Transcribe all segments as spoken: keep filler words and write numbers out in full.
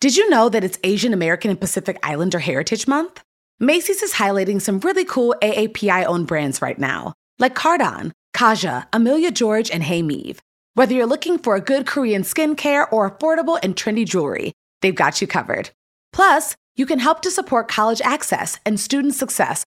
Did you know that it's Asian American and Pacific Islander Heritage Month? Macy's is highlighting some really cool A A P I-owned brands right now, like Cardon, Kaja, Amelia George, and Hey Meave. Whether you're looking for a good Korean skincare or affordable and trendy jewelry, they've got you covered. Plus, you can help to support college access and student success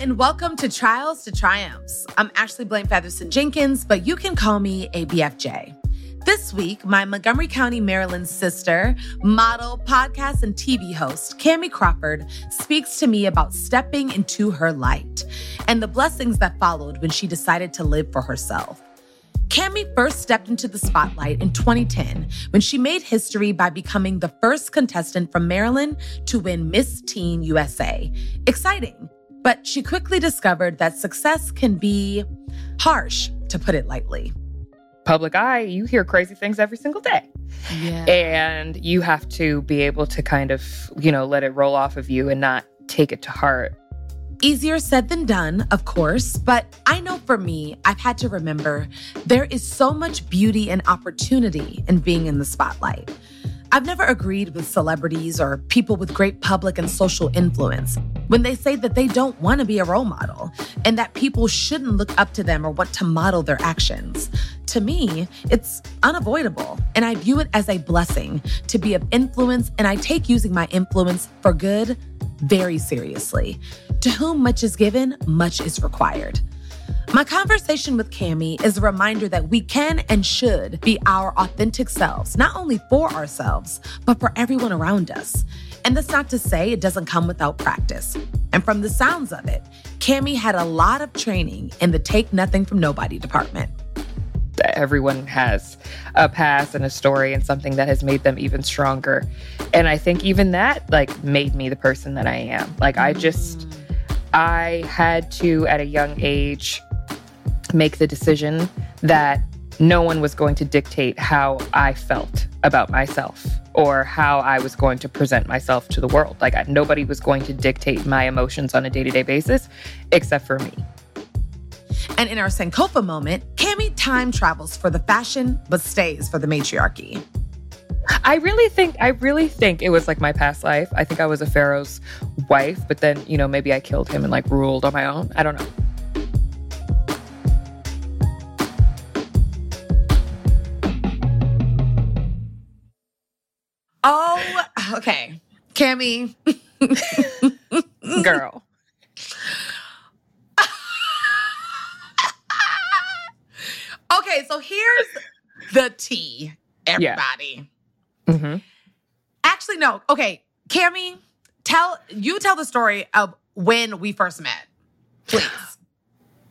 And welcome to Trials to Triumphs. I'm Ashley Blaine Featherson Jenkins, but you can call me A B F J. This week, my Montgomery County, Maryland sister, model, podcast, and T V host, Kamie Crawford, speaks to me about stepping into her light and the blessings that followed when she decided to live for herself. Kamie first stepped into the spotlight in twenty ten when she made history by becoming the first contestant from Maryland to win Miss Teen U S A. Exciting. But she quickly discovered that success can be harsh, to put it lightly. Public eye, you hear crazy things every single day. Yeah. And you have to be able to kind of, you know, let it roll off of you and not take it to heart. Easier said than done, of course. But I know for me, I've had to remember there is so much beauty and opportunity in being in the spotlight. I've never agreed with celebrities or people with great public and social influence when they say that they don't want to be a role model and that people shouldn't look up to them or want to model their actions. To me, it's unavoidable, and I view it as a blessing to be of influence, and I take using my influence for good very seriously. To whom much is given, much is required. My conversation with Kamie is a reminder that we can and should be our authentic selves, not only for ourselves, but for everyone around us. And that's not to say it doesn't come without practice. And from the sounds of it, Kamie had a lot of training in the Take Nothing From Nobody department. Everyone has a past and a story and something that has made them even stronger. And I think even that, like, made me the person that I am. Like, I just, I had to, at a young age, make the decision that no one was going to dictate how I felt about myself or how I was going to present myself to the world. Like, I, nobody was going to dictate my emotions on a day-to-day basis except for me. And in our Sankofa moment, Kamie time travels for the fashion but stays for the matriarchy. I really think, I really think it was like my past life. I think I was a pharaoh's wife, but then, you know, maybe I killed him and like ruled on my own. I don't know. Oh, okay. Kamie. Girl. Okay, so here's the tea, everybody. Yeah. Mm-hmm. Actually, no. Okay, Kamie, tell you tell the story of when we first met, please.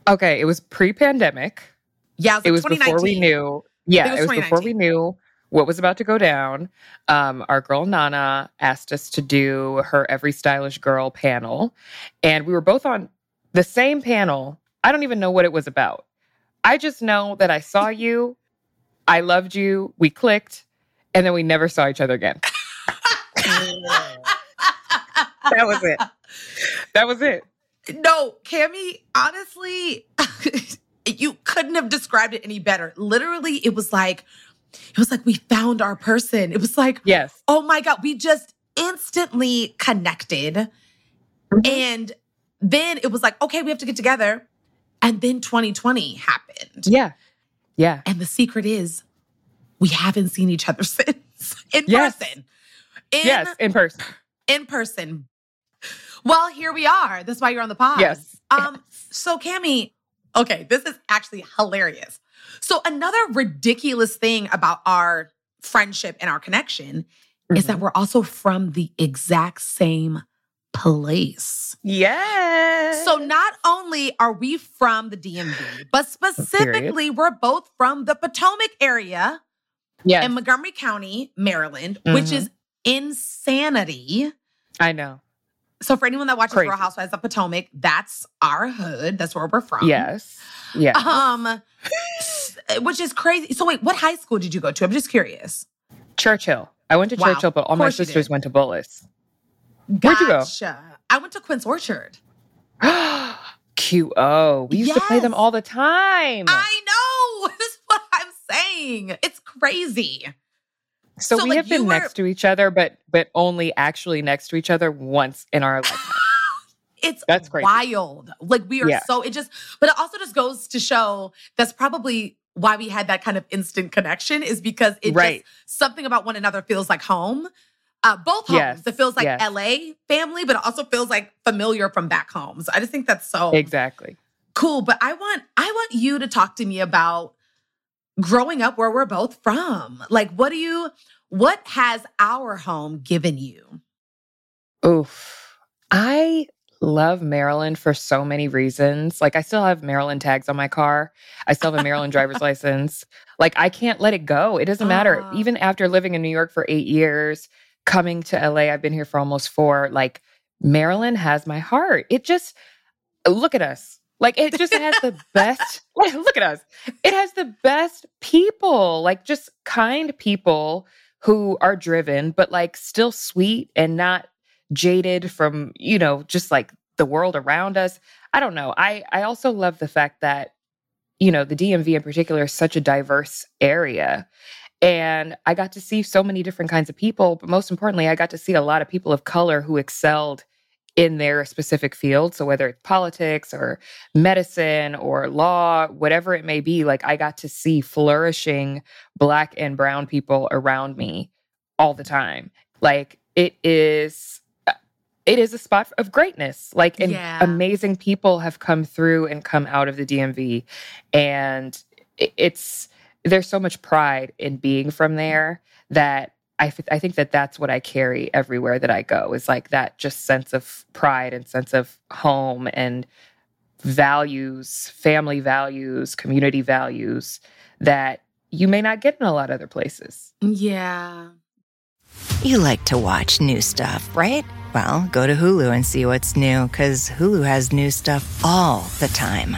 Okay, it was pre-pandemic. Yeah, it was, like it was before we knew. Yeah, it was, it was before we knew what was about to go down. Um, our girl Nana asked us to do her Every Stylish Girl panel. And we were both on the same panel. I don't even know what it was about. I just know that I saw you. I loved you. We clicked. And then we never saw each other again. That was it. That was it. No, Kamie, honestly, you couldn't have described it any better. Literally, it was like... It was like we found our person. It was like, yes. Oh my God, we just instantly connected. Mm-hmm. And then it was like, okay, we have to get together. And then twenty twenty happened. Yeah. Yeah. And the secret is we haven't seen each other since. In yes. person. In, yes, in person. In person. Well, here we are. That's why you're on the pod. Yes. Um, so Kamie, okay, this is actually hilarious. So another ridiculous thing about our friendship and our connection mm-hmm. is that we're also from the exact same place. Yes. So not only are we from the D M V, but specifically we're both from the Potomac area yes. in Montgomery County, Maryland, mm-hmm. which is insanity. I know. So for anyone that watches Crazy. Real Housewives of Potomac, that's our hood. That's where we're from. Yes. Yeah. Um, which is crazy. So wait, what high school did you go to? I'm just curious. Churchill. I went to wow. Churchill, but all my sisters went to Bullis. Gotcha. Where'd you go? I went to Quince Orchard. Q O. We used yes. to play them all the time. I know. That's what I'm saying. It's crazy. So, so we like have been were... next to each other, but but only actually next to each other once in our lifetime. It's that's crazy. Wild. Like we are yeah. so, it just, but it also just goes to show that's probably why we had that kind of instant connection is because it right. just, something about one another feels like home. Uh, both homes. Yes. It feels like yes. L A family, but it also feels like familiar from back home. So I just think that's so exactly cool. But I want I want you to talk to me about growing up where we're both from. Like, what do you, what has our home given you? Oof. I love Maryland for so many reasons. Like, I still have Maryland tags on my car. I still have a Maryland driver's license. Like, I can't let it go. It doesn't matter. Uh, Even after living in New York for eight years, coming to L A, I've been here for almost four. Like, Maryland has my heart. It just, look at us. Like, it just has the best, like, look at us. It has the best people, like just kind people who are driven, but like still sweet and not jaded from, you know, just like the world around us. I don't know. I, I also love the fact that, you know, the D M V in particular is such a diverse area. And I got to see so many different kinds of people, but most importantly, I got to see a lot of people of color who excelled in their specific field. So whether it's politics or medicine or law, whatever it may be, like I got to see flourishing Black and brown people around me all the time. Like it is, it is a spot of greatness. Like and yeah. amazing people have come through and come out of the D M V. And it's, there's so much pride in being from there that I, f- I think that that's what I carry everywhere that I go is like that just sense of pride and sense of home and values, family values, community values that you may not get in a lot of other places. Yeah. You like to watch new stuff, right? Well, go to Hulu and see what's new because Hulu has new stuff all the time.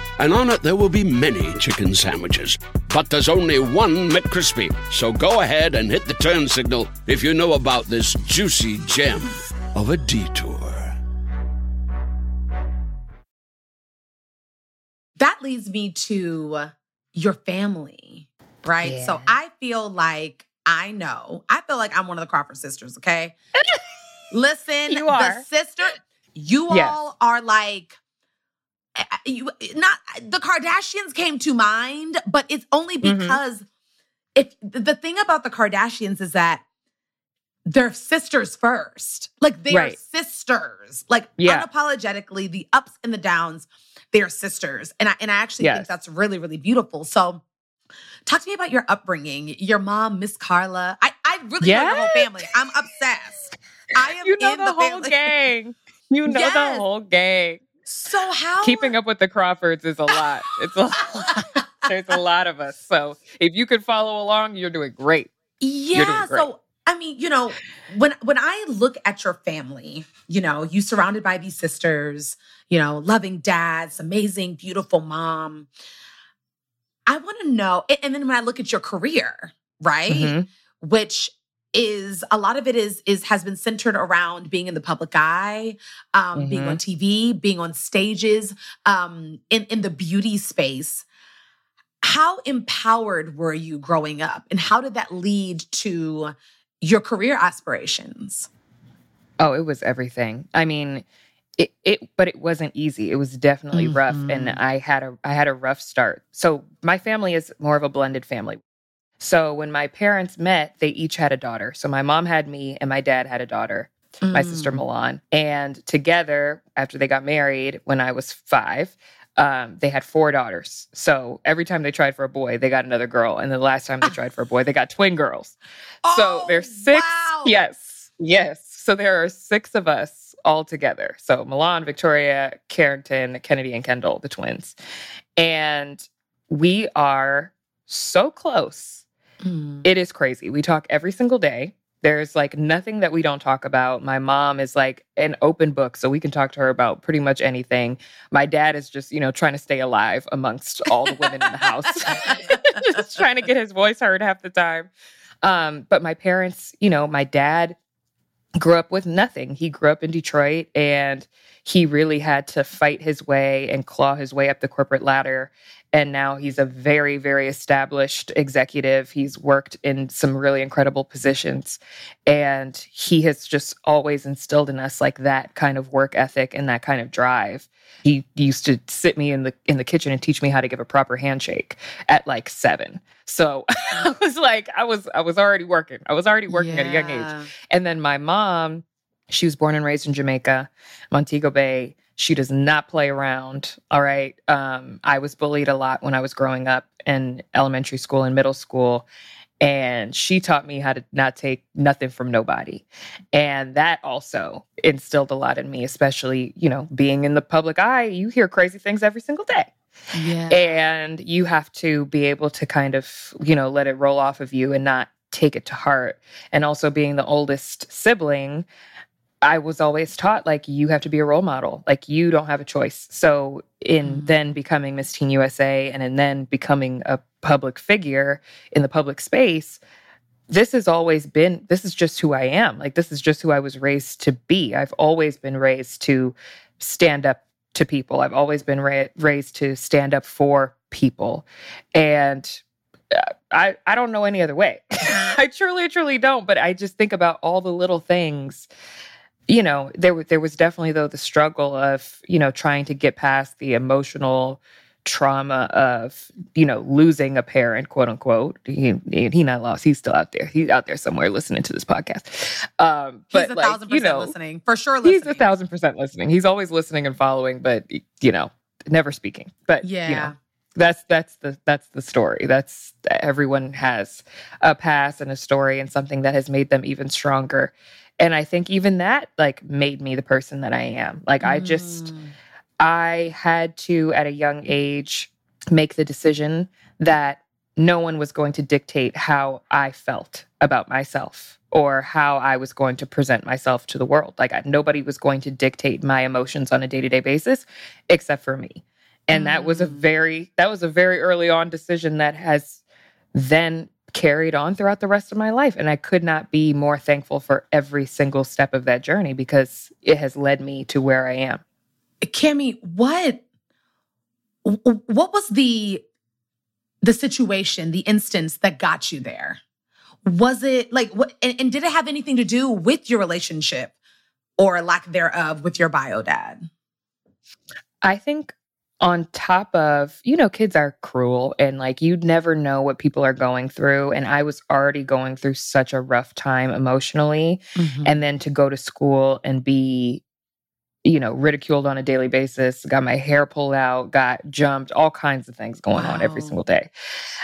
and on it there will be many chicken sandwiches. But there's only one McCrispy. So go ahead and hit the turn signal if you know about this juicy gem of a detour. That leads me to your family, right? Yeah. So I feel like I know. I feel like I'm one of the Crawford sisters, okay? Listen, you are. The sister, you yes. all are like... You, not the Kardashians came to mind, but it's only because mm-hmm. if the thing about the Kardashians is that they're sisters first. Like they right. are sisters. Like yeah. unapologetically, the ups and the downs, they are sisters. And I and I actually yes. think that's really, really beautiful. So talk to me about your upbringing. Your mom, Miss Carla. I, I really yes. know your whole family. I'm obsessed. I am you know in the, the whole family. Gang. You know yes. the whole gang. So how... Keeping up with the Crawfords is a lot. It's a lot. There's a lot of us. So if you could follow along, you're doing great. Yeah. You're doing great. So, I mean, you know, when when I look at your family, you know, you surrounded by these sisters, you know, loving dads, amazing, beautiful mom. I want to know. And then when I look at your career, right? Mm-hmm. Which is, a lot of it is, is has been centered around being in the public eye, um, mm-hmm. being on T V, being on stages, um, in, in the beauty space. How empowered were you growing up? And how did that lead to your career aspirations? Oh, it was everything. I mean, it, it but it wasn't easy. It was definitely mm-hmm. rough. And I had a I had a rough start. So my family is more of a blended family. So when my parents met, they each had a daughter. So my mom had me and my dad had a daughter, mm. my sister Milan. And together, after they got married, when I was five, um, they had four daughters. So every time they tried for a boy, they got another girl. And the last time they tried for a boy, they got twin girls. Oh, so there's six. Wow. Yes. Yes. So there are six of us all together. So Milan, Victoria, Carrington, Kennedy, and Kendall, the twins. And we are so close. Mm. It is crazy. We talk every single day. There's like nothing that we don't talk about. My mom is like an open book, so we can talk to her about pretty much anything. My dad is just, you know, trying to stay alive amongst all the women in the house. Just trying to get his voice heard half the time. Um, but my parents, you know, my dad grew up with nothing. He grew up in Detroit, and he really had to fight his way and claw his way up the corporate ladder. And now he's a very, very established executive. He's worked in some really incredible positions. And he has just always instilled in us like that kind of work ethic and that kind of drive. He used to sit me in the in the kitchen and teach me how to give a proper handshake at like seven. So I was like, I was I was already working. I was already working yeah. at a young age. And then my mom, she was born and raised in Jamaica, Montego Bay. She does not play around, all right? Um, I was bullied a lot when I was growing up in elementary school and middle school, and she taught me how to not take nothing from nobody. And that also instilled a lot in me, especially, you know, being in the public eye, you hear crazy things every single day. Yeah. And you have to be able to kind of, you know, let it roll off of you and not take it to heart. And also being the oldest sibling, I was always taught, like, you have to be a role model. Like, you don't have a choice. So in mm-hmm. then becoming Miss Teen U S A and in then becoming a public figure in the public space, this has always been, this is just who I am. Like, this is just who I was raised to be. I've always been raised to stand up to people. I've always been ra- raised to stand up for people. And I, I don't know any other way. I truly, truly don't. But I just think about all the little things. You know, there, there was definitely, though, the struggle of, you know, trying to get past the emotional trauma of, you know, losing a parent, quote unquote. He, he not lost. He's still out there. He's out there somewhere listening to this podcast. Um, but he's a thousand like, percent you know, listening. For sure listening. He's a thousand percent listening. He's always listening and following, but, you know, never speaking. But, yeah. you know. That's that's the that's the story. That's everyone has a past and a story and something that has made them even stronger. And I think even that like made me the person that I am. Like I just mm. I had to at a young age make the decision that no one was going to dictate how I felt about myself or how I was going to present myself to the world. Like I, nobody was going to dictate my emotions on a day-to-day basis except for me. And that was a very that was a very early on decision that has then carried on throughout the rest of my life. And I could not be more thankful for every single step of that journey because it has led me to where I am. Kamie, what what was the the situation, the instance that got you there? Was it like what and, and did it have anything to do with your relationship or lack thereof with your bio dad? I think on top of, you know, kids are cruel and like you'd never know what people are going through. And I was already going through such a rough time emotionally. Mm-hmm. And then to go to school and be, you know, ridiculed on a daily basis, got my hair pulled out, got jumped, all kinds of things going wow. on every single day.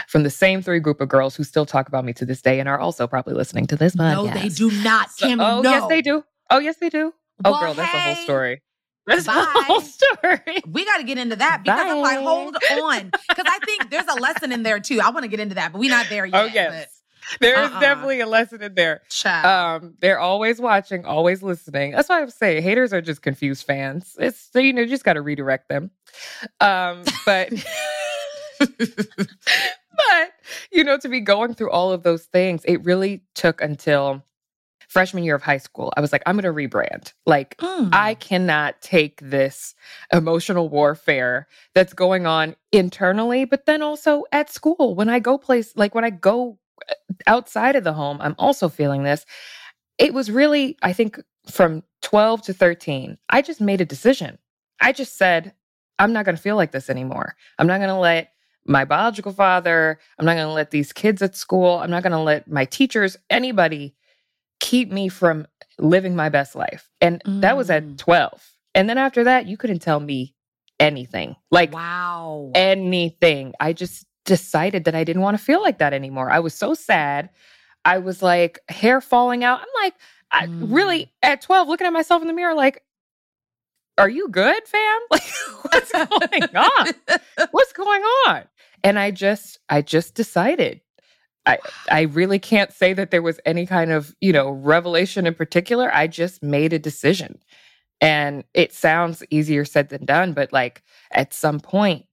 From the same three group of girls who still talk about me to this day and are also probably listening to this podcast. No, they do not. So, Kamie, oh, no. yes, they do. Oh, yes, they do. Oh, well, girl, that's hey. a whole story. That's the whole story. We got to get into that because Bye. I'm like, hold on. Because I think there's a lesson in there too. I want to get into that, but we're not there yet. Oh, yes. But, there uh-uh. is definitely a lesson in there. Um, they're always watching, always listening. That's why I would say haters are just confused fans. It's, you know, you just got to redirect them. Um, but But, you know, to be going through all of those things, it really took until freshman year of high school. I was like, I'm going to rebrand. Like, mm. I cannot take this emotional warfare that's going on internally, but then also at school. When I go place, like when I go outside of the home, I'm also feeling this. It was really, I think, from twelve to thirteen, I just made a decision. I just said, I'm not going to feel like this anymore. I'm not going to let my biological father, I'm not going to let these kids at school, I'm not going to let my teachers, anybody keep me from living my best life. And mm. that was at twelve. And then after that, you couldn't tell me anything. Like, wow, anything. I just decided that I didn't want to feel like that anymore. I was so sad. I was like, hair falling out. I'm like, I, mm. really, at twelve, looking at myself in the mirror, like, are you good, fam? Like, what's going on? What's going on? And I just, I just decided. I, I really can't say that there was any kind of, you know, revelation in particular. I just made a decision. And it sounds easier said than done, but like at some point,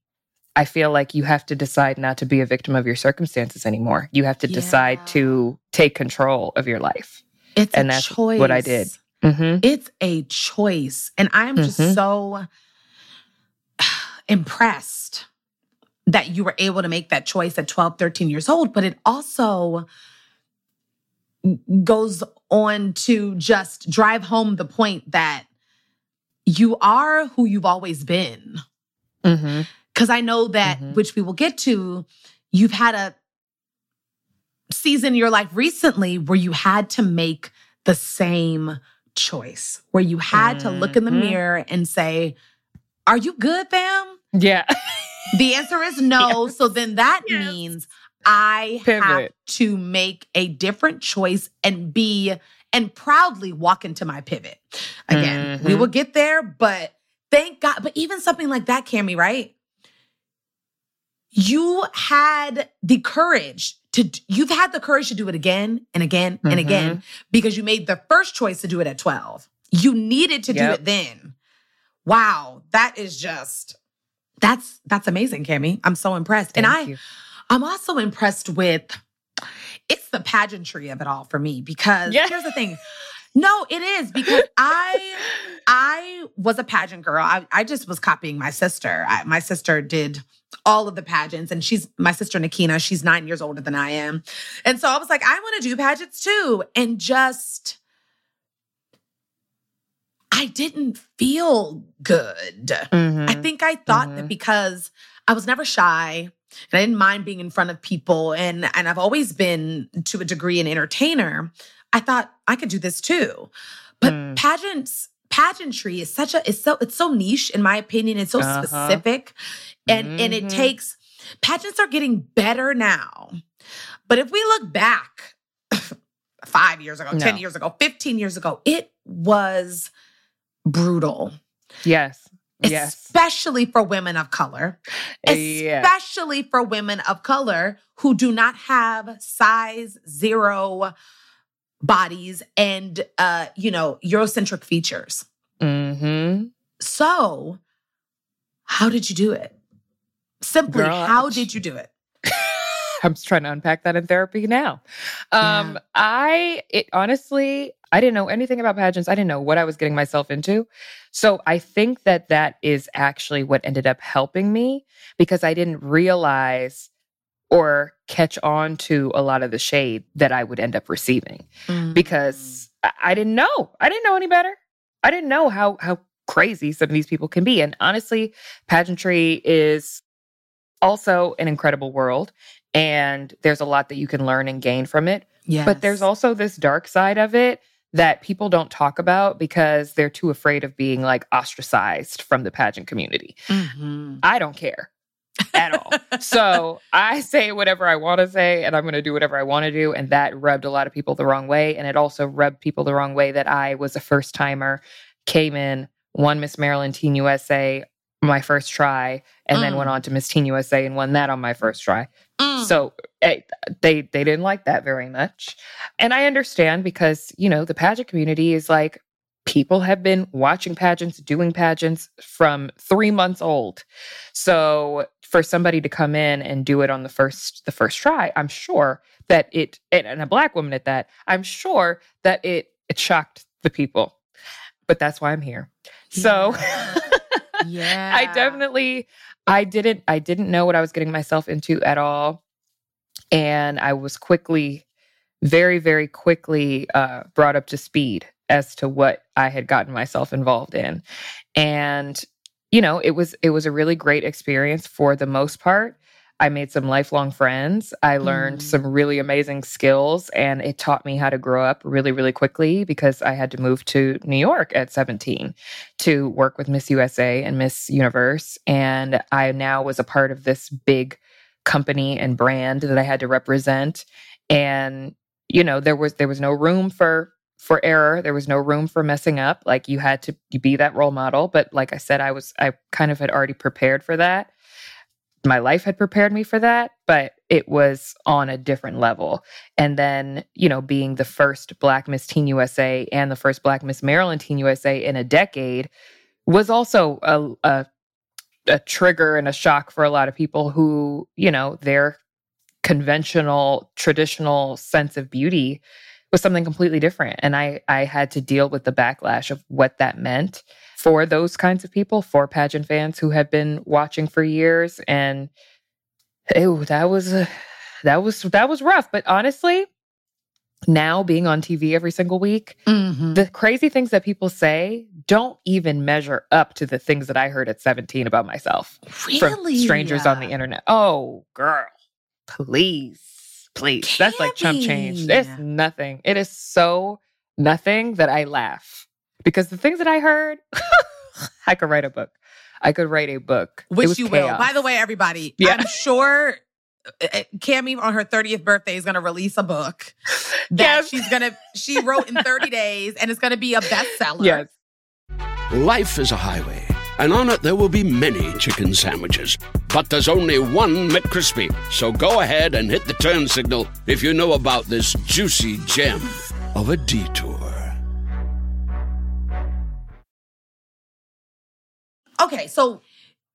I feel like you have to decide not to be a victim of your circumstances anymore. You have to yeah. decide to take control of your life. It's and a that's choice. What I did. Mm-hmm. It's a choice. And I'm just mm-hmm. so impressed that you were able to make that choice at twelve, thirteen years old. But it also goes on to just drive home the point that you are who you've always been. Because mm-hmm. I know that, mm-hmm. which we will get to, you've had a season in your life recently where you had to make the same choice, where you had mm-hmm. to look in the mirror and say, are you good, fam? Yeah. The answer is no. Yes. So then that yes. means I Pivot. have to make a different choice and be, and proudly walk into my pivot. Again, mm-hmm. we will get there, but thank God. But even something like that, Kamie, right? You had the courage to, you've had the courage to do it again and again and mm-hmm. again, because you made the first choice to do it at twelve. You needed to yep. do it then. Wow. That is just... That's that's amazing, Kamie. I'm so impressed. Thank and I, you. I'm also impressed with, it's the pageantry of it all for me, because yes. here's the thing. No, it is, because I I was a pageant girl. I, I just was copying my sister. I, my sister did all of the pageants, and she's my sister, Nakina. She's nine years older than I am. And so I was like, I want to do pageants too. And just, I didn't feel good. Mm-hmm. I think I thought mm-hmm. that because I was never shy and I didn't mind being in front of people, and, and I've always been, to a degree, an entertainer, I thought I could do this too. But mm. pageants, pageantry is such a, it's so, it's so niche, in my opinion. It's so uh-huh. specific. And, mm-hmm. and it takes, pageants are getting better now. But if we look back five years ago, no. ten years ago, fifteen years ago, it was brutal. Yes. Especially yes. for women of color. Especially yes. for women of color who do not have size zero bodies and, uh, you know, Eurocentric features. Mm-hmm. So how did you do it? Simply, Girl, how did you do it? I'm just trying to unpack that in therapy now. Um, yeah. I, it honestly... I didn't know anything about pageants. I didn't know what I was getting myself into. So I think that that is actually what ended up helping me, because I didn't realize or catch on to a lot of the shade that I would end up receiving mm. because I didn't know. I didn't know any better. I didn't know how how crazy some of these people can be. And honestly, pageantry is also an incredible world, and there's a lot that you can learn and gain from it. Yes. But there's also this dark side of it that people don't talk about because they're too afraid of being like ostracized from the pageant community. Mm-hmm. I don't care at all. So I say whatever I want to say, and I'm going to do whatever I want to do. And that rubbed a lot of people the wrong way. And it also rubbed people the wrong way that I was a first timer, came in, won Miss Maryland Teen U S A my first try, and mm. then went on to Miss Teen U S A and won that on my first try. Mm. So it, they they didn't like that very much. And I understand, because, you know, the pageant community is like, people have been watching pageants, doing pageants from three months old. So for somebody to come in and do it on the first the first try, I'm sure that it, and a Black woman at that, I'm sure that it, it shocked the people. But that's why I'm here. So yeah. yeah. I definitely, I didn't, I didn't know what I was getting myself into at all. And I was quickly, very, very quickly uh, brought up to speed as to what I had gotten myself involved in. And, you know, it was, it was a really great experience for the most part. I made some lifelong friends. I learned mm. some really amazing skills, and it taught me how to grow up really, really quickly because I had to move to New York at seventeen to work with Miss U S A and Miss Universe. And I now was a part of this big company and brand that I had to represent. And, you know, there was, there was no room for, for error. There was no room for messing up. Like, you had to be that role model. But like I said, I was, I kind of had already prepared for that. My life had prepared me for that, but it was on a different level. And then, you know, being the first Black Miss Teen U S A and the first Black Miss Maryland Teen U S A in a decade was also a, a, a trigger and a shock for a lot of people who, you know, their conventional, traditional sense of beauty was something completely different. And I, I had to deal with the backlash of what that meant for those kinds of people, for pageant fans who have been watching for years. And ew, that was, uh, that was, that was rough. But honestly, now being on T V every single week, mm-hmm. the crazy things that people say don't even measure up to the things that I heard at seventeen about myself. Really? From strangers yeah. on the internet. Oh, girl, please, please. Candy. That's like chump change. It's nothing. It is so nothing that I laugh. Because the things that I heard, I could write a book. I could write a book. Which you chaos. Will. By the way, everybody, yeah. I'm sure Kamie on her thirtieth birthday is going to release a book that yes. she's going to, she wrote in thirty days, and it's going to be a bestseller. Yes. Life is a highway, and on it there will be many chicken sandwiches. But there's only one McCrispy. So go ahead and hit the turn signal if you know about this juicy gem of a detour. Okay, so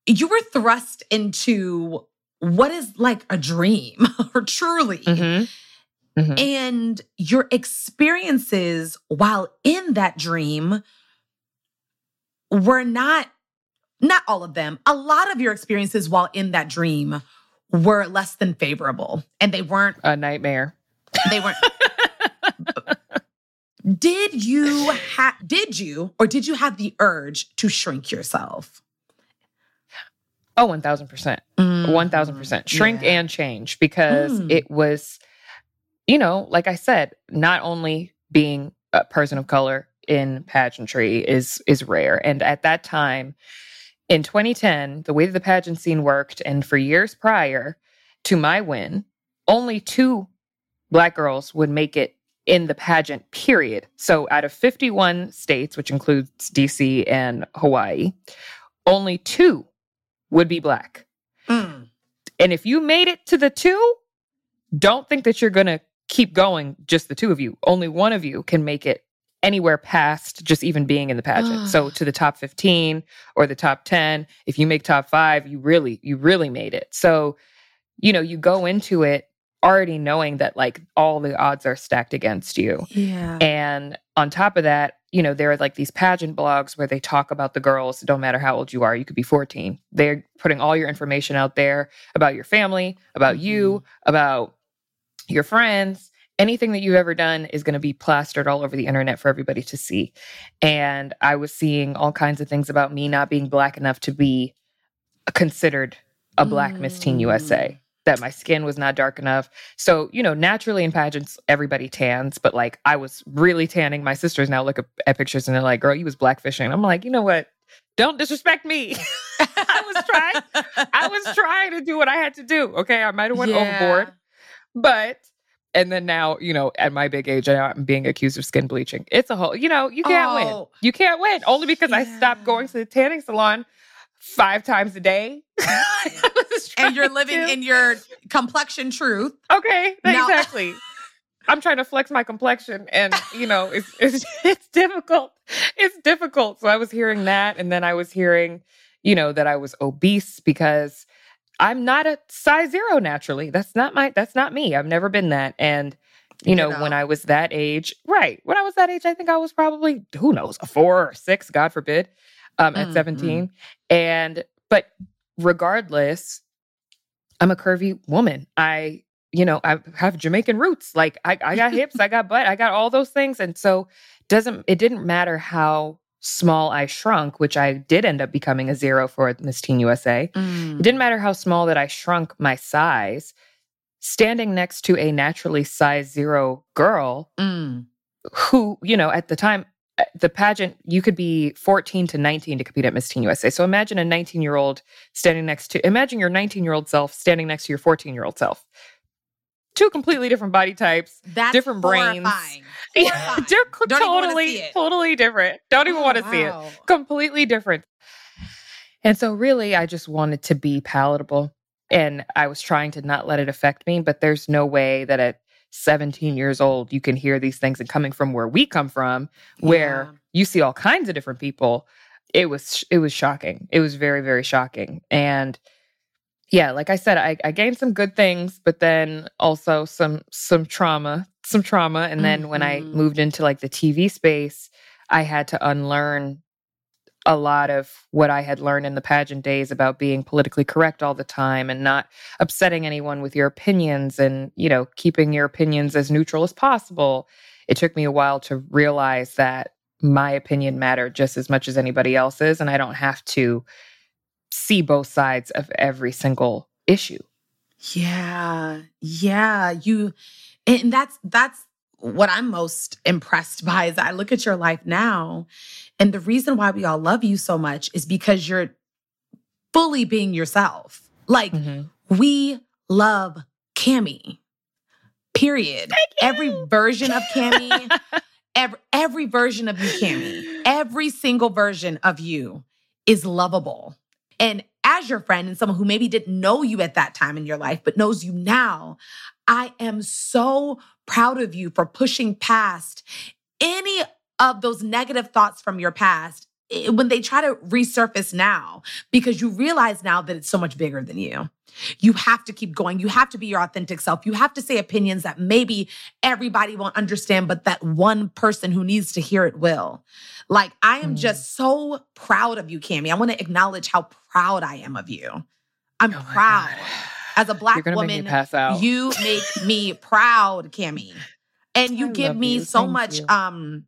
you were thrust into what is like a dream, or truly. Mm-hmm. Mm-hmm. And your experiences while in that dream were not, not all of them, a lot of your experiences while in that dream were less than favorable. And they weren't... A nightmare. They weren't... Did you ha- did you or did you have the urge to shrink yourself? Oh, one thousand percent. Mm. one thousand percent. Shrink yeah. and change, because mm. it was, you know, like I said, not only being a person of color in pageantry is is rare. And at that time, in twenty ten, the way that the pageant scene worked, and for years prior to my win, only two Black girls would make it in the pageant, period. So out of fifty-one states, which includes D C and Hawaii, only two would be Black. Mm. And if you made it to the two, don't think that you're going to keep going, just the two of you. Only one of you can make it anywhere past just even being in the pageant. So to the top fifteen or the top ten, if you make top five, you really, you really made it. So, you know, you go into it already knowing that, like, all the odds are stacked against you. Yeah. And on top of that, you know, there are, like, these pageant blogs where they talk about the girls. It don't matter how old you are. You could be fourteen. They're putting all your information out there about your family, about mm-hmm. you, about your friends. Anything that you've ever done is going to be plastered all over the internet for everybody to see. And I was seeing all kinds of things about me not being Black enough to be considered a Black mm. Miss Teen U S A. That my skin was not dark enough. So, you know, naturally in pageants, everybody tans, but like I was really tanning. My sisters now look at, at pictures and they're like, girl, you was blackfishing. I'm like, you know what? Don't disrespect me. I was trying, I was trying to do what I had to do. Okay. I might've went yeah. overboard, but, and then now, you know, at my big age, I'm being accused of skin bleaching. It's a whole, you know, you can't oh. win. You can't win only because yeah. I stopped going to the tanning salon five times a day. And you're living to. in your complexion truth. Okay, now- exactly. I'm trying to flex my complexion, and, you know, it's, it's it's difficult. It's difficult. So I was hearing that, and then I was hearing, you know, that I was obese because I'm not a size zero naturally. That's not my, that's not me. I've never been that. And, you know, you know, when I was that age, right. When I was that age, I think I was probably, who knows, a four or six, God forbid, um, at mm, seventeen. Mm. And, but regardless, I'm a curvy woman. I, you know, I have Jamaican roots. Like I, I got hips, I got butt, I got all those things. And so doesn't, it didn't matter how small I shrunk, which I did end up becoming a zero for Miss Teen U S A. Mm. It didn't matter how small that I shrunk my size. Standing next to a naturally size zero girl mm. who, you know, at the time, the pageant, you could be fourteen to nineteen to compete at Miss Teen U S A. So imagine a nineteen-year-old standing next to, imagine your nineteen-year-old self standing next to your fourteen-year-old self. Two completely different body types, That's different brains. Horrifying. Horrifying. They're totally, totally different. Don't even oh, want to wow. see it. Completely different. And so really, I just wanted to be palatable. And I was trying to not let it affect me, but there's no way that at seventeen years old, you can hear these things. And coming from where we come from, where yeah. you see all kinds of different people, it was it was shocking. It was very, very shocking. And yeah, like I said, I, I gained some good things, but then also some some trauma, some trauma. And then mm-hmm. when I moved into like the T V space, I had to unlearn a lot of what I had learned in the pageant days about being politically correct all the time and not upsetting anyone with your opinions and, you know, keeping your opinions as neutral as possible. It took me a while to realize that my opinion mattered just as much as anybody else's, and I don't have to see both sides of every single issue. Yeah. Yeah. You, and that's, that's what I'm most impressed by is I look at your life now, and the reason why we all love you so much is because you're fully being yourself. Like mm-hmm. we love Kamie, period. Every version of Kamie, every, every version of you, Kamie, every single version of you is lovable. And as your friend and someone who maybe didn't know you at that time in your life, but knows you now, I am so proud of you for pushing past any of those negative thoughts from your past when they try to resurface now, because you realize now that it's so much bigger than you. You have to keep going. You have to be your authentic self. You have to say opinions that maybe everybody won't understand, but that one person who needs to hear it will. Like, I am mm. just so proud of you, Kamie. I want to acknowledge how proud I am of you. I'm oh proud. As a Black woman, you make me proud, Kamie. And you I give me you. so Thank much you. um,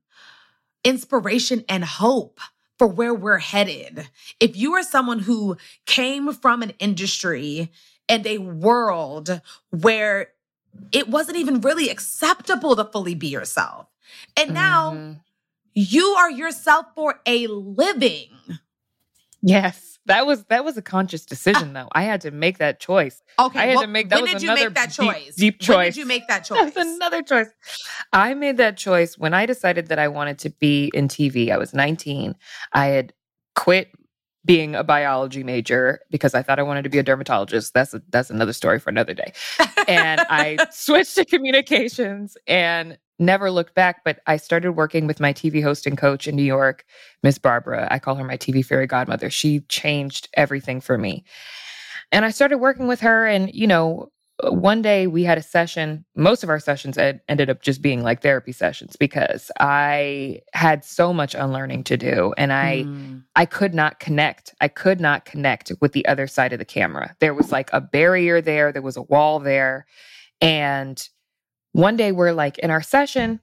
inspiration and hope for where we're headed. If you are someone who came from an industry and a world where it wasn't even really acceptable to fully be yourself, and mm-hmm. now you are yourself for a living. Yes, that was that was a conscious decision, though. I had to make that choice. Okay, I had well, to make that. When was did another you make that choice? Deep, deep choice. When did you make that choice? That was another choice. I made that choice when I decided that I wanted to be in T V. I was nineteen. I had quit being a biology major because I thought I wanted to be a dermatologist. That's a, that's another story for another day. And I switched to communications and never looked back, but I started working with my T V hosting coach in New York, Miss Barbara. I call her my T V fairy godmother. She changed everything for me. And I started working with her, and, you know, one day we had a session. Most of our sessions ed- ended up just being like therapy sessions because I had so much unlearning to do, and I mm. I could not connect. I could not connect with the other side of the camera. There was like a barrier there. There was a wall there. And one day we're like in our session,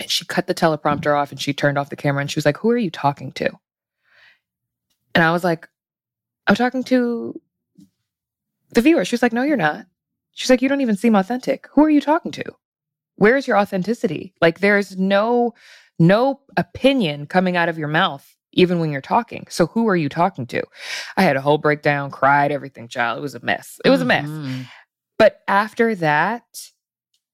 and she cut the teleprompter off and she turned off the camera and she was like, "Who are you talking to?" And I was like, "I'm talking to the viewer." She was like, "No, you're not." She's like, "You don't even seem authentic. Who are you talking to? Where's your authenticity? Like, there's no, no opinion coming out of your mouth, even when you're talking. So who are you talking to?" I had a whole breakdown, cried, everything, child. It was a mess. It was mm-hmm. a mess. But after that,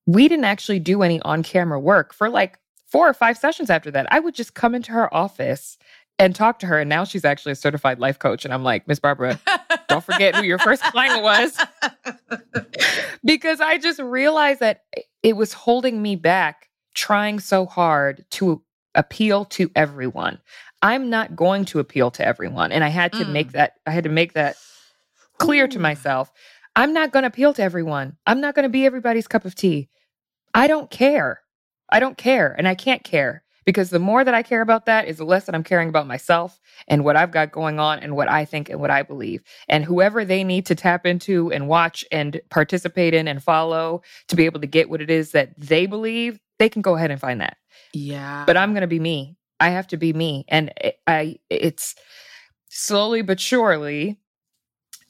we didn't actually do any on-camera work for like four or five sessions after that. I would just come into her office and talk to her. And now she's actually a certified life coach. And I'm like, "Miss Barbara, don't forget who your first client was." Because I just realized that it was holding me back, trying so hard to appeal to everyone. I'm not going to appeal to everyone. And I had to mm. make that, I had to make that clear to myself. I'm not going to appeal to everyone. I'm not going to be everybody's cup of tea. I don't care. I don't care. And I can't care, because the more that I care about that is the less that I'm caring about myself and what I've got going on and what I think and what I believe. And whoever they need to tap into and watch and participate in and follow to be able to get what it is that they believe, they can go ahead and find that. Yeah. But I'm going to be me. I have to be me. And I, it's slowly but surely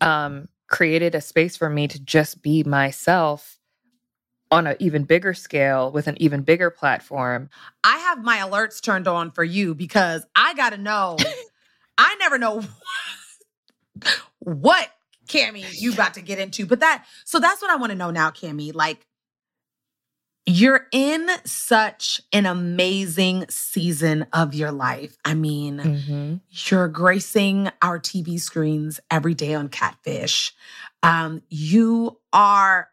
um, created a space for me to just be myself on an even bigger scale with an even bigger platform. I have my alerts turned on for you because I got to know. I never know what, what, Kamie, you got to get into. But that, so that's what I want to know now, Kamie. Like, you're in such an amazing season of your life. I mean, mm-hmm. you're gracing our T V screens every day on Catfish. Um, you are,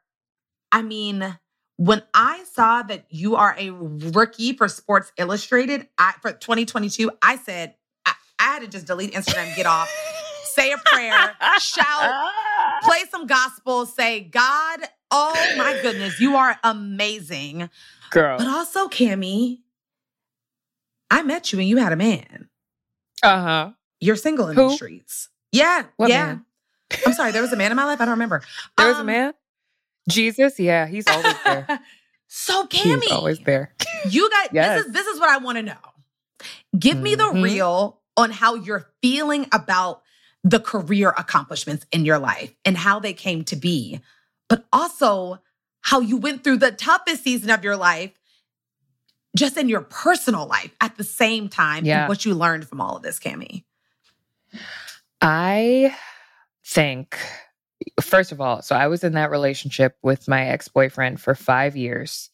I mean, when I saw that you are a rookie for Sports Illustrated I, for twenty twenty-two, I said, I, I had to just delete Instagram, get off, say a prayer, shout, play some gospel, say, God, oh my goodness, you are amazing. Girl. But also, Kamie, I met you and you had a man. Uh-huh. You're single in Who? The streets. Yeah, what yeah. Man? I'm sorry, there was a man in my life? I don't remember. There um, was a man? Jesus, yeah, he's always there. So, Kamie, he's always there. You guys, yes. this is this is what I want to know. Give mm-hmm. me the real on how you're feeling about the career accomplishments in your life and how they came to be, but also how you went through the toughest season of your life, just in your personal life at the same time, yeah. and what you learned from all of this, Kamie. I think. First of all, so I was in that relationship with my ex-boyfriend for five years.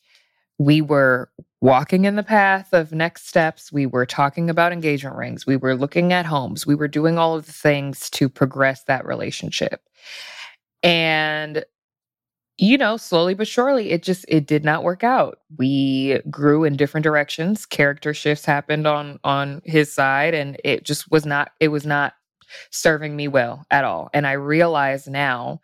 We were walking in the path of next steps. We were talking about engagement rings. We were looking at homes. We were doing all of the things to progress that relationship. And, you know, slowly but surely, it just, it did not work out. We grew in different directions. Character shifts happened on, on his side, and it just was not, it was not serving me well at all. And I realize now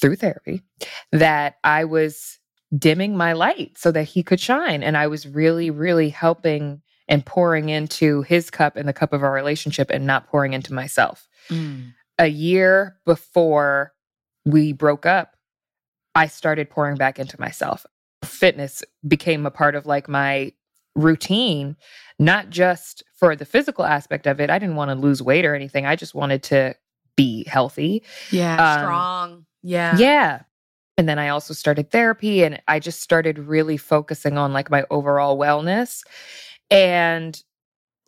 through therapy that I was dimming my light so that he could shine. And I was really, really helping and pouring into his cup and the cup of our relationship and not pouring into myself. Mm. A year before we broke up, I started pouring back into myself. Fitness became a part of like my routine, not just for the physical aspect of it. I didn't want to lose weight or anything. I just wanted to be healthy. Yeah, um, strong. Yeah. Yeah. And then I also started therapy, and I just started really focusing on like my overall wellness. And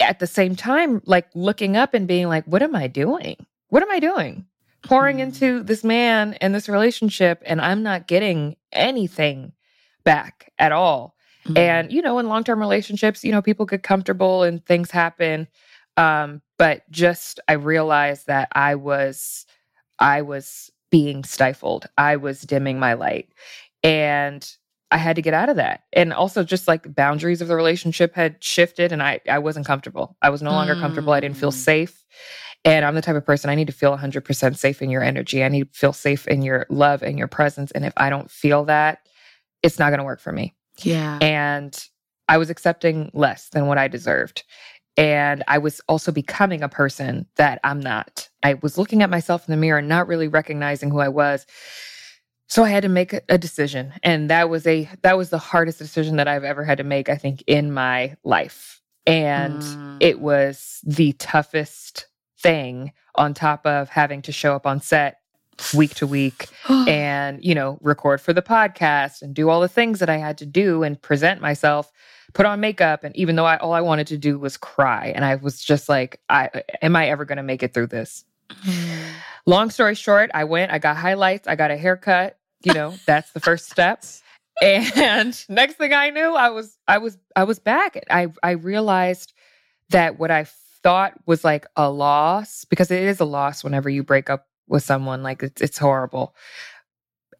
at the same time, like looking up and being like, what am I doing? What am I doing? Pouring mm. into this man and this relationship, and I'm not getting anything back at all. Mm-hmm. And, you know, in long-term relationships, you know, people get comfortable and things happen. Um, but just, I realized that I was, I was being stifled. I was dimming my light, and I had to get out of that. And also just like boundaries of the relationship had shifted, and I, I wasn't comfortable. I was no longer mm-hmm. comfortable. I didn't feel safe. And I'm the type of person, I need to feel one hundred percent safe in your energy. I need to feel safe in your love and your presence. And if I don't feel that, it's not going to work for me. Yeah. And I was accepting less than what I deserved. And I was also becoming a person that I'm not. I was looking at myself in the mirror and not really recognizing who I was. So I had to make a decision. And that was a that was the hardest decision that I've ever had to make, I think, in my life. And mm. it was the toughest thing, on top of having to show up on set week to week and, you know, record for the podcast and do all the things that I had to do and present myself, put on makeup. And even though I, all I wanted to do was cry. And I was just like, I, am I ever going to make it through this? Long story short, I went, I got highlights, I got a haircut, you know, that's the first step. And next thing I knew, I was, I was, I was back. I, I realized that what I thought was like a loss, because it is a loss whenever you break up with someone, like it's it's horrible.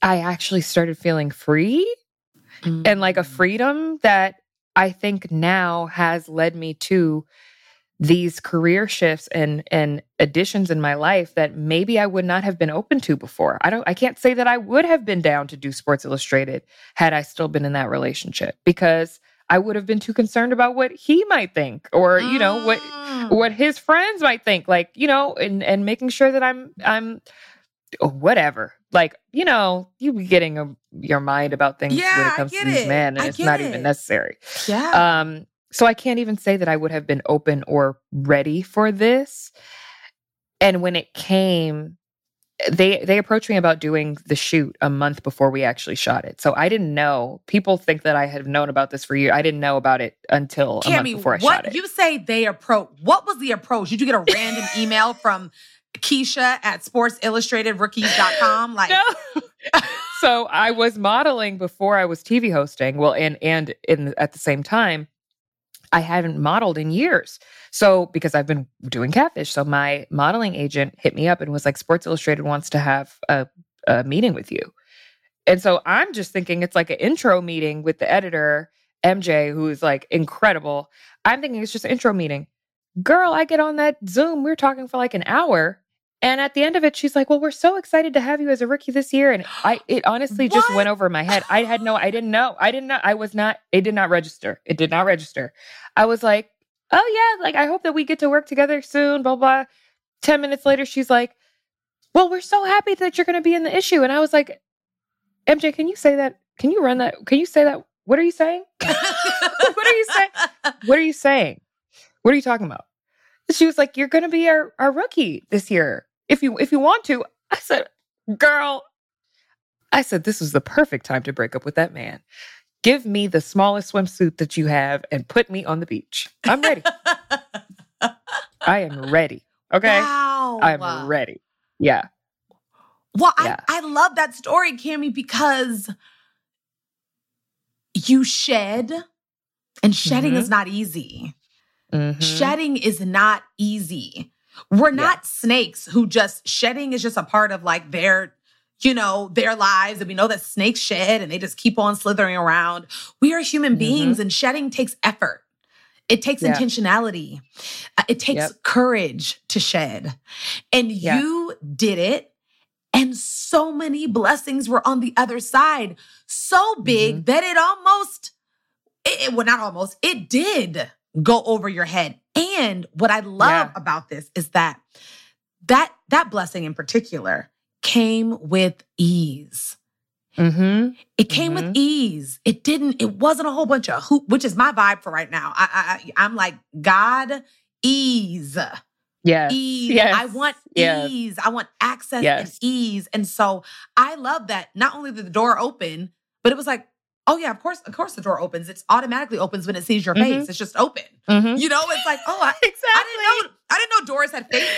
I actually started feeling free mm. and like a freedom that I think now has led me to these career shifts and and additions in my life that maybe I would not have been open to before. I don't I can't say that I would have been down to do Sports Illustrated had I still been in that relationship, because I would have been too concerned about what he might think, or, you know, what what his friends might think, like, you know, and and making sure that I'm I'm whatever. Like, you know, you be getting a, your mind about things yeah, when it comes to these men, and it's not it. even necessary. Yeah. Um, so I can't even say that I would have been open or ready for this. And when it came, they they approached me about doing the shoot a month before we actually shot it. So I didn't know. People think that I had known about this for years. I didn't know about it until Kamie, a month before I what, shot it. You say they approach. What was the approach? Did you get a random email from Keisha at sports illustrated rookies dot com? Like, no. So I was modeling before I was T V hosting. Well, and and in at the same time, I haven't modeled in years. So because I've been doing Catfish. So my modeling agent hit me up and was like, Sports Illustrated wants to have a, a meeting with you. And so I'm just thinking it's like an intro meeting with the editor, M J, who is like incredible. I'm thinking it's just an intro meeting. Girl, I get on that Zoom. We were talking for like an hour. And at the end of it, she's like, well, we're so excited to have you as a rookie this year. And I, it honestly just what? went over my head. I had no, I didn't know. I didn't know. I was not, it did not register. It did not register. I was like, oh yeah, like, I hope that we get to work together soon, blah, blah. ten minutes later, she's like, well, we're so happy that you're going to be in the issue. And I was like, M J, can you say that? Can you run that? Can you say that? What are you saying? What are you saying? What are you saying? What are you talking about? She was like, you're going to be our, our rookie this year. If you if you want to. I said, girl, I said, this was the perfect time to break up with that man. Give me the smallest swimsuit that you have and put me on the beach. I'm ready. I am ready. Okay? Wow. I'm ready. Yeah. Well, yeah. I, I love that story, Kamie, because you shed, and shedding mm-hmm. is not easy. Mm-hmm. Shedding is not easy. We're not yeah. snakes who just, shedding is just a part of like their, you know, their lives. And we know that snakes shed and they just keep on slithering around. We are human mm-hmm. beings, and shedding takes effort. It takes yeah. intentionality. Uh, it takes yep. courage to shed. And yeah. you did it. And so many blessings were on the other side. So big mm-hmm. that it almost, it, it well, not almost, it did go over your head. And what I love yeah. about this is that that that blessing in particular came with ease. Mm-hmm. It came mm-hmm. with ease. It didn't, it wasn't a whole bunch of hoop, which is my vibe for right now. I, I, I'm like, God, ease. Yes. Ease. Yes. I want yes. ease. I want access yes. and ease. And so I love that not only did the door open, but it was like, oh yeah, of course, of course the door opens. It's automatically opens when it sees your face. Mm-hmm. It's just open. Mm-hmm. You know, it's like, oh, I, exactly. I didn't know I didn't know doors had face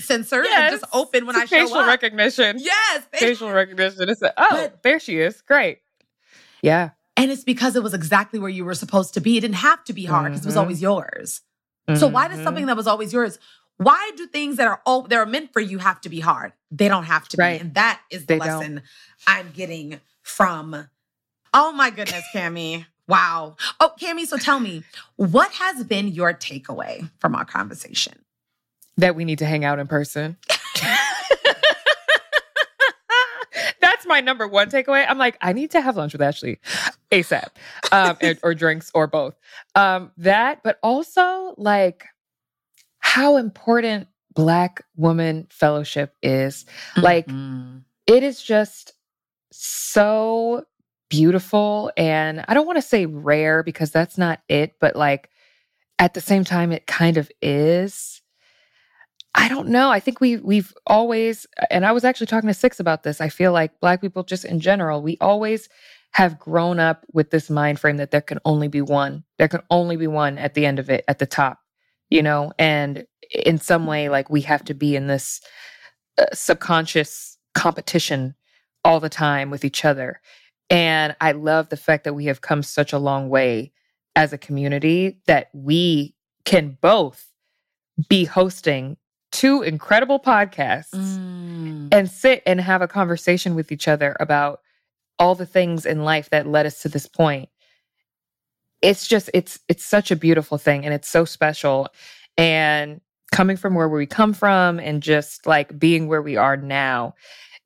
sens- sensors yes. and just open when it's I show facial up. Facial recognition. Yes. Facial, facial recognition. It's like, oh, but, there she is. Great. Yeah. And it's because it was exactly where you were supposed to be. It didn't have to be hard because mm-hmm. it was always yours. Mm-hmm. So why does something that was always yours, why do things that are all, that are meant for you have to be hard? They don't have to right. be. And that is the they lesson don't. I'm getting from oh my goodness, Kamie. Wow. Oh, Kamie, so tell me, what has been your takeaway from our conversation? That we need to hang out in person. That's my number one takeaway. I'm like, I need to have lunch with Ashley ASAP, um, or, or drinks or both. Um, that, but also like how important Black woman fellowship is. Like, mm-hmm. it is just so beautiful, and I don't want to say rare because that's not it, but like at the same time it kind of is. I don't know. I think we we've always, and I was actually talking to Six about this, I feel like Black people just in general, we always have grown up with this mind frame that there can only be one. There can only be one at the end of it, at the top, you know, and in some way like we have to be in this uh, subconscious competition all the time with each other. And I love the fact that we have come such a long way as a community that we can both be hosting two incredible podcasts mm. and sit and have a conversation with each other about all the things in life that led us to this point. It's just, it's it's such a beautiful thing, and it's so special. And coming from where we come from and just like being where we are now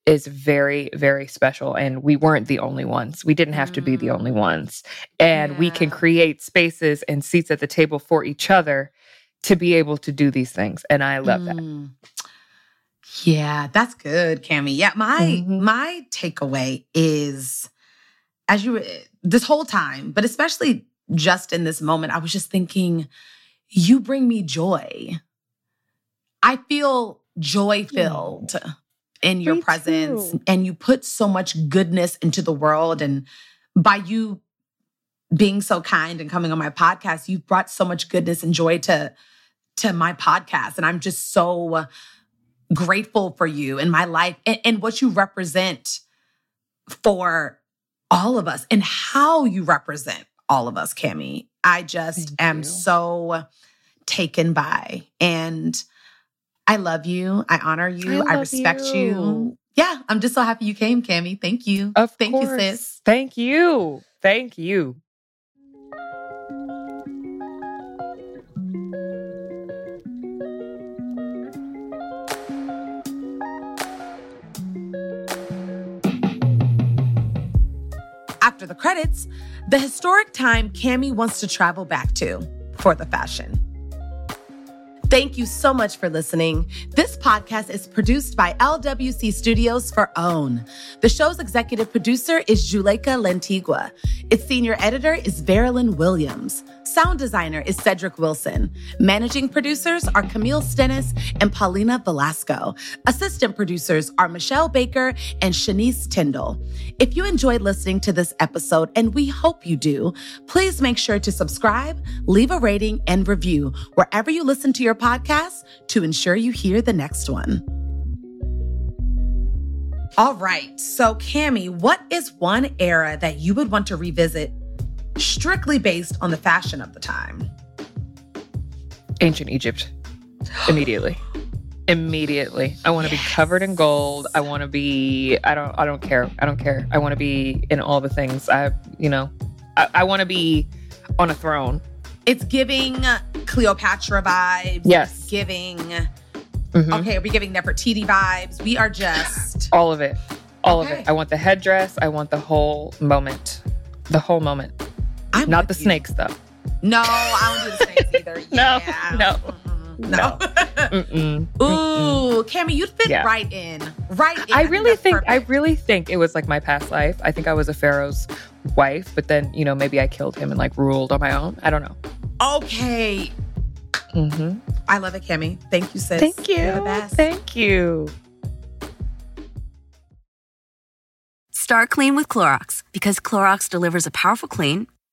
is very, very special. And we weren't the only ones. We didn't have mm. to be the only ones. And yeah. we can create spaces and seats at the table for each other to be able to do these things. And I love mm. that. Yeah, that's good, Kamie. Yeah, my mm-hmm. my takeaway is, as you this whole time, but especially just in this moment, I was just thinking, you bring me joy. I feel joy-filled yeah. in your me presence, too. And you put so much goodness into the world. And by you being so kind and coming on my podcast, you've brought so much goodness and joy to to my podcast, and I'm just so grateful for you in my life and, and what you represent for all of us and how you represent all of us, Kamie. I just Thank am you. so taken by, and I love you. I honor you. I, I respect you. you. Yeah. I'm just so happy you came, Kamie. Thank you. Of Thank course. you, sis. Thank you. Thank you. After the credits, the historic time Kamie wants to travel back to for the fashion. Thank you so much for listening. This podcast is produced by L W C Studios for OWN. The show's executive producer is Juleyka Lantigua. Its senior editor is Virelyn Williams. Sound designer is Cedric Wilson. Managing producers are Camille Stennis and Paulina Velasco. Assistant producers are Michelle Baker and Shanice Tindall. If you enjoyed listening to this episode, and we hope you do, please make sure to subscribe, leave a rating, and review wherever you listen to your podcast to ensure you hear the next one. All right. So, Kamie, what is one era that you would want to revisit strictly based on the fashion of the time? Ancient Egypt. Immediately. Immediately. I want to yes. be covered in gold. I want to be, I don't, I don't care. I don't care. I want to be in all the things. I, you know, I, I want to be on a throne. It's giving Cleopatra vibes. Yes. Giving, mm-hmm. okay, are we giving Nefertiti vibes? We are just... All of it. All okay. of it. I want the headdress. I want the whole moment. The whole moment. I'm Not the you. snakes, though. No, I don't do the snakes either. no, yeah. no, mm-hmm. no. Mm-mm. Ooh, Kamie, you'd fit yeah. right in. Right in. I really I think, think I really think it was like my past life. I think I was a pharaoh's wife, but then, you know, maybe I killed him and like ruled on my own. I don't know. Okay. Mm-hmm. I love it, Kamie. Thank you, sis. Thank you. You're the best. Thank you. Start clean with Clorox, because Clorox delivers a powerful clean